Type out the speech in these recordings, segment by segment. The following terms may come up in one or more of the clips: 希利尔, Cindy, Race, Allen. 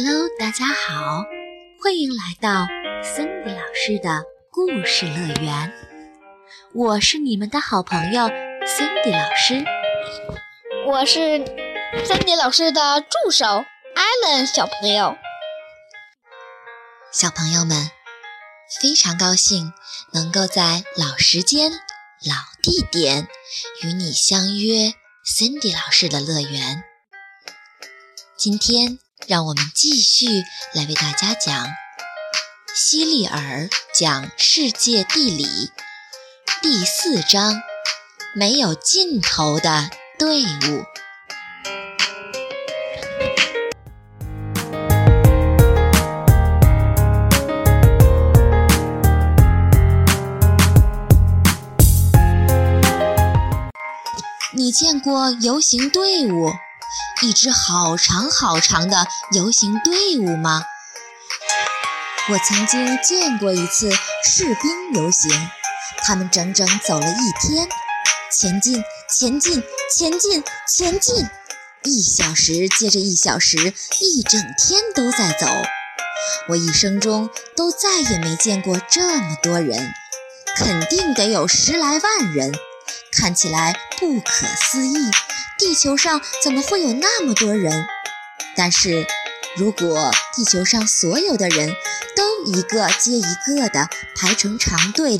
Hello， 大家好，欢迎来到 Cindy 老师的故事乐园，我是你们的好朋友 Cindy 老师，我是 Cindy 老师的助手 Allen 小朋友。小朋友们，非常高兴能够在老时间、老地点与你相约 Cindy 老师的乐园。今天让我们继续来为大家讲希利尔讲世界地理第四章，没有尽头的队伍。你见过游行队伍，一支好长好长的游行队伍吗？我曾经见过一次士兵游行，他们整整走了一天，前进前进前进前进，一小时接着一小时，一整天都在走。我一生中都再也没见过这么多人，肯定得有10来万人，看起来不可思议，地球上怎么会有那么多人？但是如果地球上所有的人都一个接一个的排成长队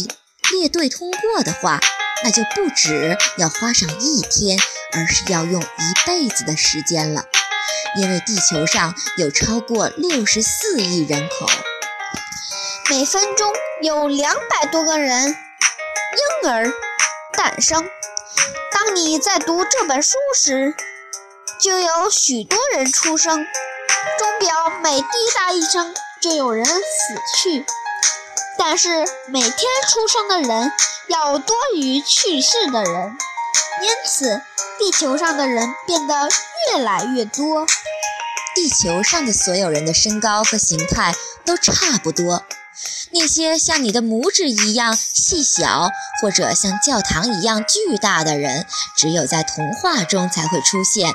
列队通过的话，那就不止要花上一天，而是要用一辈子的时间了，因为地球上有超过64亿人口，每分钟有200多个人婴儿诞生。当你在读这本书时，就有许多人出生，钟表每滴答一声就有人死去，但是每天出生的人要多于去世的人，因此地球上的人变得越来越多。地球上的所有人的身高和形态都差不多，那些像你的拇指一样细小，或者像教堂一样巨大的人，只有在童话中才会出现。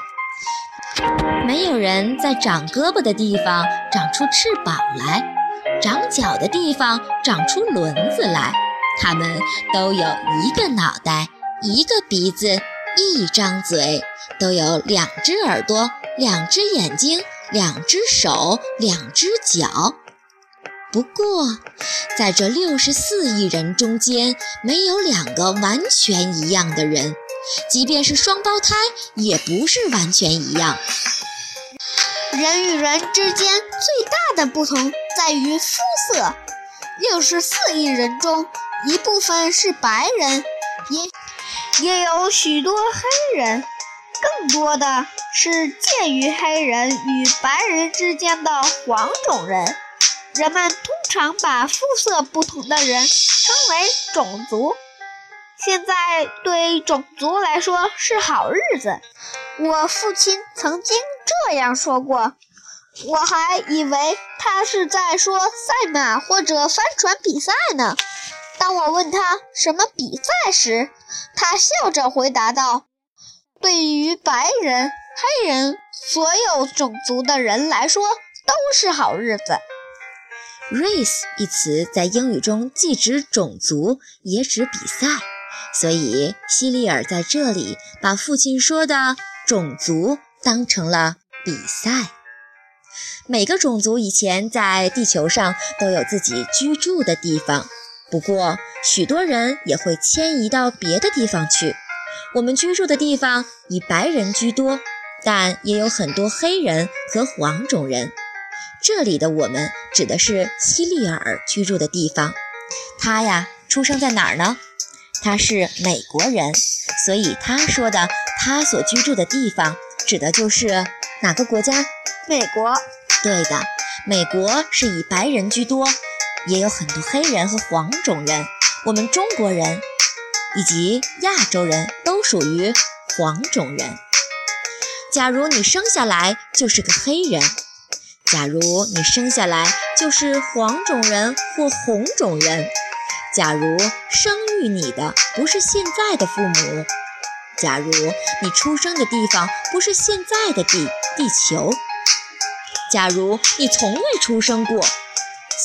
没有人在长胳膊的地方长出翅膀来，长脚的地方长出轮子来，他们都有一个脑袋、一个鼻子、一张嘴，都有2只耳朵、2只眼睛、2只手、2只脚。不过在这64亿人中间，没有2个完全一样的人，即便是双胞胎也不是完全一样。人与人之间最大的不同在于肤色，64亿人中一部分是白人，也有许多黑人，更多的是介于黑人与白人之间的黄种人。人们通常把肤色不同的人称为种族。现在对种族来说是好日子，我父亲曾经这样说过，我还以为他是在说赛马或者帆船比赛呢。当我问他什么比赛时，他笑着回答道，对于白人、黑人，所有种族的人来说都是好日子。Race 一词在英语中既指种族也指比赛，所以希利尔在这里把父亲说的种族当成了比赛。每个种族以前在地球上都有自己居住的地方，不过许多人也会迁移到别的地方去。我们居住的地方以白人居多，但也有很多黑人和黄种人。这里的我们指的是希利尔居住的地方。他呀，出生在哪儿呢？他是美国人，所以他说的他所居住的地方指的就是哪个国家？美国。对的，美国是以白人居多，也有很多黑人和黄种人。我们中国人以及亚洲人都属于黄种人。假如你生下来就是个黑人，假如你生下来就是黄种人或红种人，假如生育你的不是现在的父母，假如你出生的地方不是现在的地球，假如你从未出生过，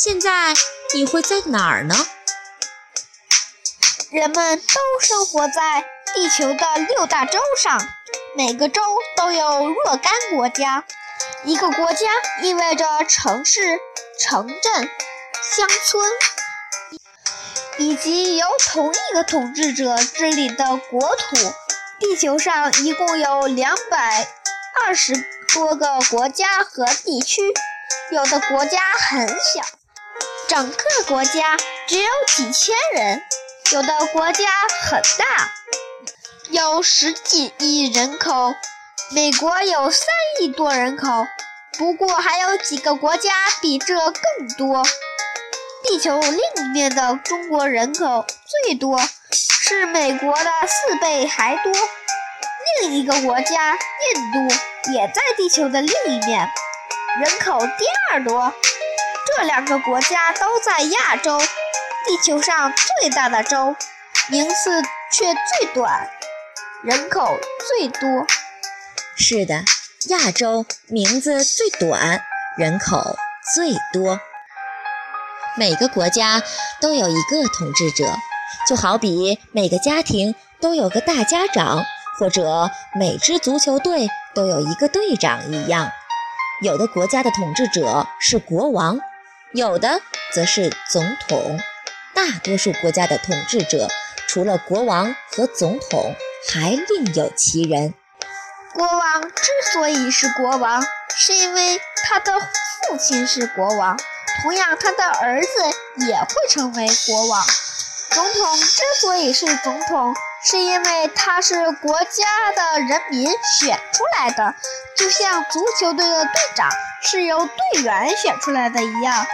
现在你会在哪儿呢？人们都生活在地球的6大洲上，每个州都有若干国家。一个国家意味着城市、城镇、乡村，以及由同一个统治者治理的国土。地球上一共有220多个国家和地区，有的国家很小，整个国家只有几千人；有的国家很大，有10几亿人口。美国有3亿多人口，不过还有几个国家比这更多。地球另一面的中国人口最多，是美国的4倍还多。另一个国家印度也在地球的另一面，人口第2多。这2个国家都在亚洲，地球上最大的洲，名次却最短，人口最多。是的，亚洲名字最短，人口最多。每个国家都有一个统治者，就好比每个家庭都有个大家长，或者每支足球队都有一个队长一样。有的国家的统治者是国王，有的则是总统。大多数国家的统治者除了国王和总统还另有其人。国王之所以是国王，是因为他的父亲是国王，同样他的儿子也会成为国王。总统之所以是总统，是因为他是国家的人民选出来的，就像足球队的队长是由队员选出来的一样。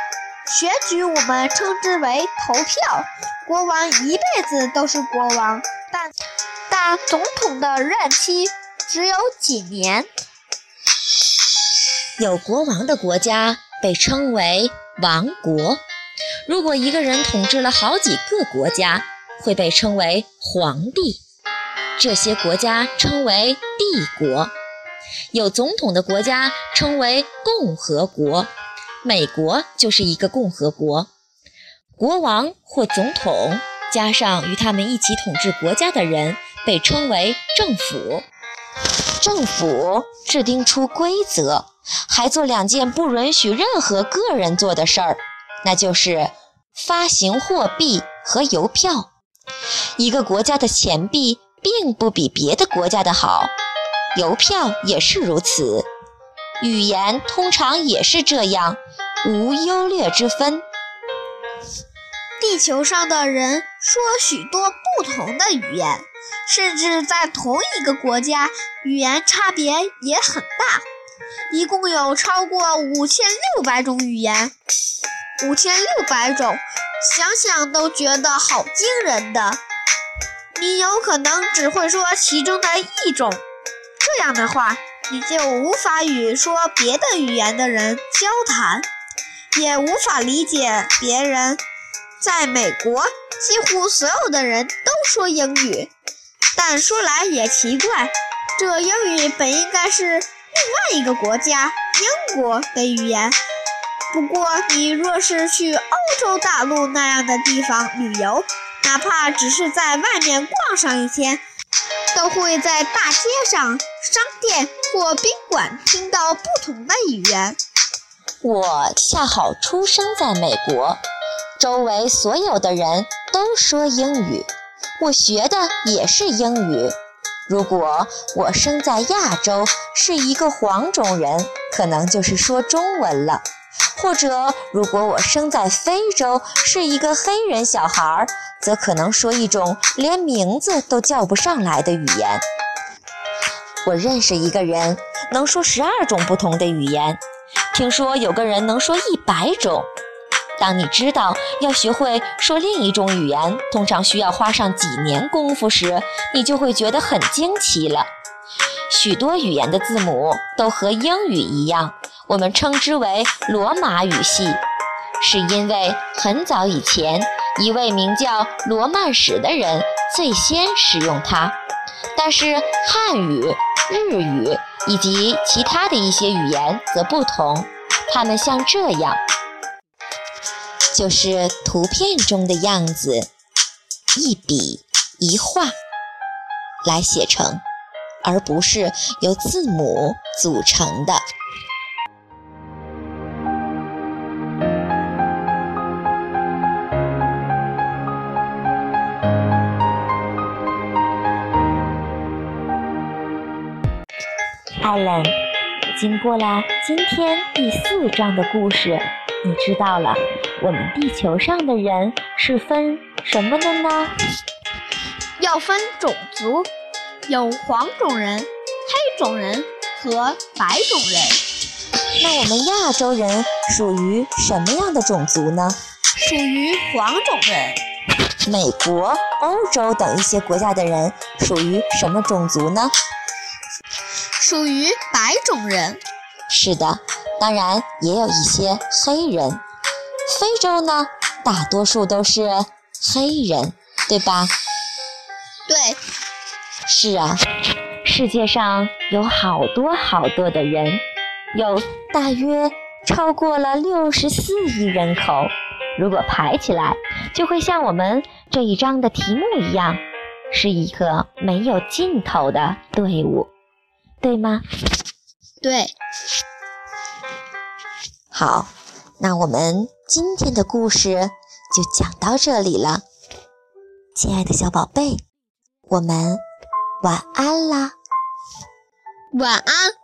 选举我们称之为投票。国王一辈子都是国王，但总统的任期只有几年。有国王的国家被称为王国。如果一个人统治了好几个国家，会被称为皇帝。这些国家称为帝国。有总统的国家称为共和国。美国就是一个共和国。国王或总统加上与他们一起统治国家的人，被称为政府。政府制定出规则，还做2件不允许任何个人做的事儿，那就是发行货币和邮票。一个国家的钱币并不比别的国家的好，邮票也是如此。语言通常也是这样，无优劣之分。地球上的人说许多不同的语言，甚至在同一个国家，语言差别也很大。一共有超过5600种语言，5600种，想想都觉得好惊人的。你有可能只会说其中的一种，这样的话，你就无法与说别的语言的人交谈，也无法理解别人。在美国，几乎所有的人都说英语，但说来也奇怪，这英语本应该是另外一个国家英国的语言。不过你若是去欧洲大陆那样的地方旅游，哪怕只是在外面逛上一天，都会在大街上、商店或宾馆听到不同的语言。我恰好出生在美国，周围所有的人都说英语，我学的也是英语。如果我生在亚洲，是一个黄种人，可能就是说中文了。或者如果我生在非洲，是一个黑人小孩，则可能说一种连名字都叫不上来的语言。我认识一个人能说12种不同的语言，听说有个人能说100种。当你知道要学会说另一种语言，通常需要花上几年功夫时，你就会觉得很惊奇了。许多语言的字母都和英语一样，我们称之为罗马语系，是因为很早以前，一位名叫罗曼史的人最先使用它。但是汉语、日语以及其他的一些语言则不同。它们像这样，就是图片中的样子，一笔一画来写成，而不是由字母组成的。Allen， 经过了今天第4章的故事，你知道了我们地球上的人是分什么的呢？要分种族，有黄种人、黑种人和白种人。那我们亚洲人属于什么样的种族呢？属于黄种人。美国、欧洲等一些国家的人属于什么种族呢？属于白种人。是的，当然也有一些黑人。非洲呢，大多数都是黑人，对吧？对。是啊，世界上有好多好多的人，有大约超过了64亿人口。如果排起来，就会像我们这一章的题目一样，是一个没有尽头的队伍。对吗？对。好，那我们今天的故事就讲到这里了。亲爱的小宝贝，我们晚安啦。晚安。